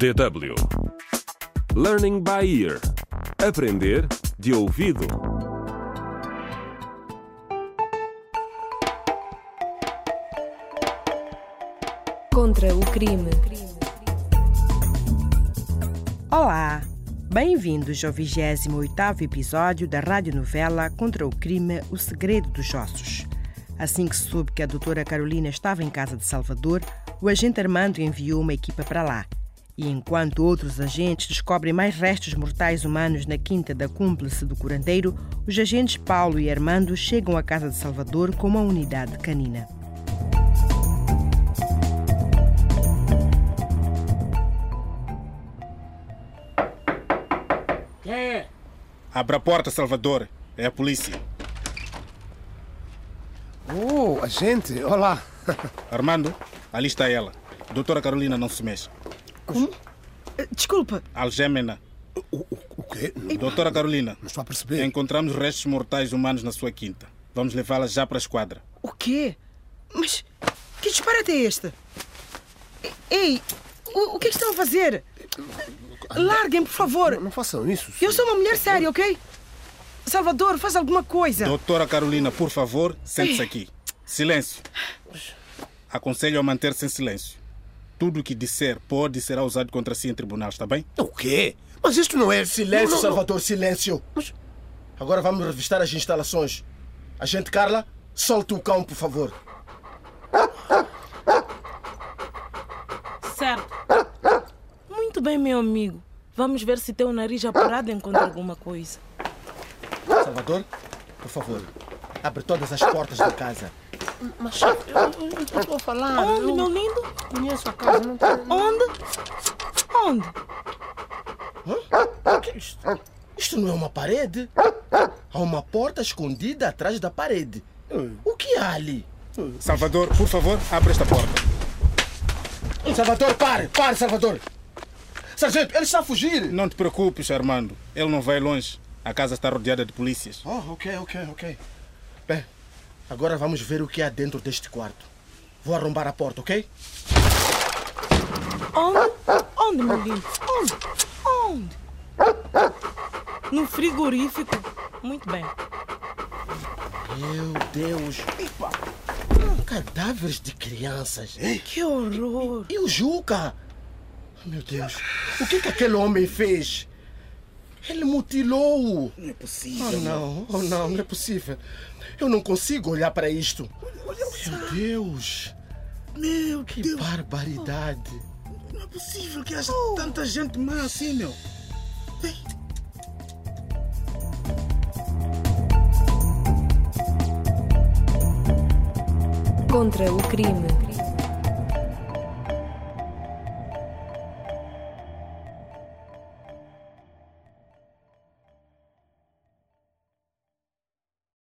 D.W. Learning by Ear. Aprender de ouvido. Contra o crime. Olá! Bem-vindos ao 28º episódio da radionovela Contra o Crime, O Segredo dos Ossos. Assim que soube que a doutora Carolina estava em casa de Salvador, o agente Armando enviou uma equipa para lá. E enquanto outros agentes descobrem mais restos mortais humanos na quinta da cúmplice do curandeiro, os agentes Paulo e Armando chegam à casa de Salvador com uma unidade canina. Quem é? Abra a porta, Salvador. É a polícia. Oh, agente. Olá. Armando, ali está ela. Doutora Carolina não se mexe. Como? Desculpa. Algémena. O quê? Doutora Carolina. Não estou a perceber. Encontramos restos mortais humanos na sua quinta. Vamos levá-la já para a esquadra. O quê? Mas que disparate é este? Ei, o que é que estão a fazer? Larguem, por favor. Não façam isso. Senhor. Eu sou uma mulher séria, ok? Salvador, faz alguma coisa. Doutora Carolina, por favor, sente-se aqui. Silêncio. Aconselho a manter-se em silêncio. Tudo o que disser pode ser usado contra si em tribunal, está bem? O quê? Mas isto não é... Silêncio, não. Salvador, silêncio. Mas... Agora vamos revistar as instalações. Agente Carla, solte o cão, por favor. Certo. Muito bem, meu amigo. Vamos ver se teu nariz apurado encontra alguma coisa. Salvador, por favor, abre todas as portas da casa. Mas eu não estou a falar. Onde, meu lindo? Conheço a casa. Não tenho... Onde? Hã? O que é isto? Isto não é uma parede. Há uma porta escondida atrás da parede. O que há ali? Salvador, por favor, abre esta porta. Salvador, pare, Salvador. Sargento, ele está a fugir. Não te preocupes, Armando. Ele não vai longe. A casa está rodeada de polícias. Oh, ok. Bem... Agora vamos ver o que há dentro deste quarto. Vou arrombar a porta, ok? Onde, meu lindo? Onde? No frigorífico. Muito bem. Meu Deus. Epa. Cadáveres de crianças. Que horror. E o Juca? Meu Deus. O que é que aquele homem fez? Ele mutilou-o. Não é possível. Não é possível. Eu não consigo olhar para isto. Meu Deus. Meu que Deus. Que barbaridade. Não é possível que haja tanta gente má assim, meu. Bem. Contra o crime.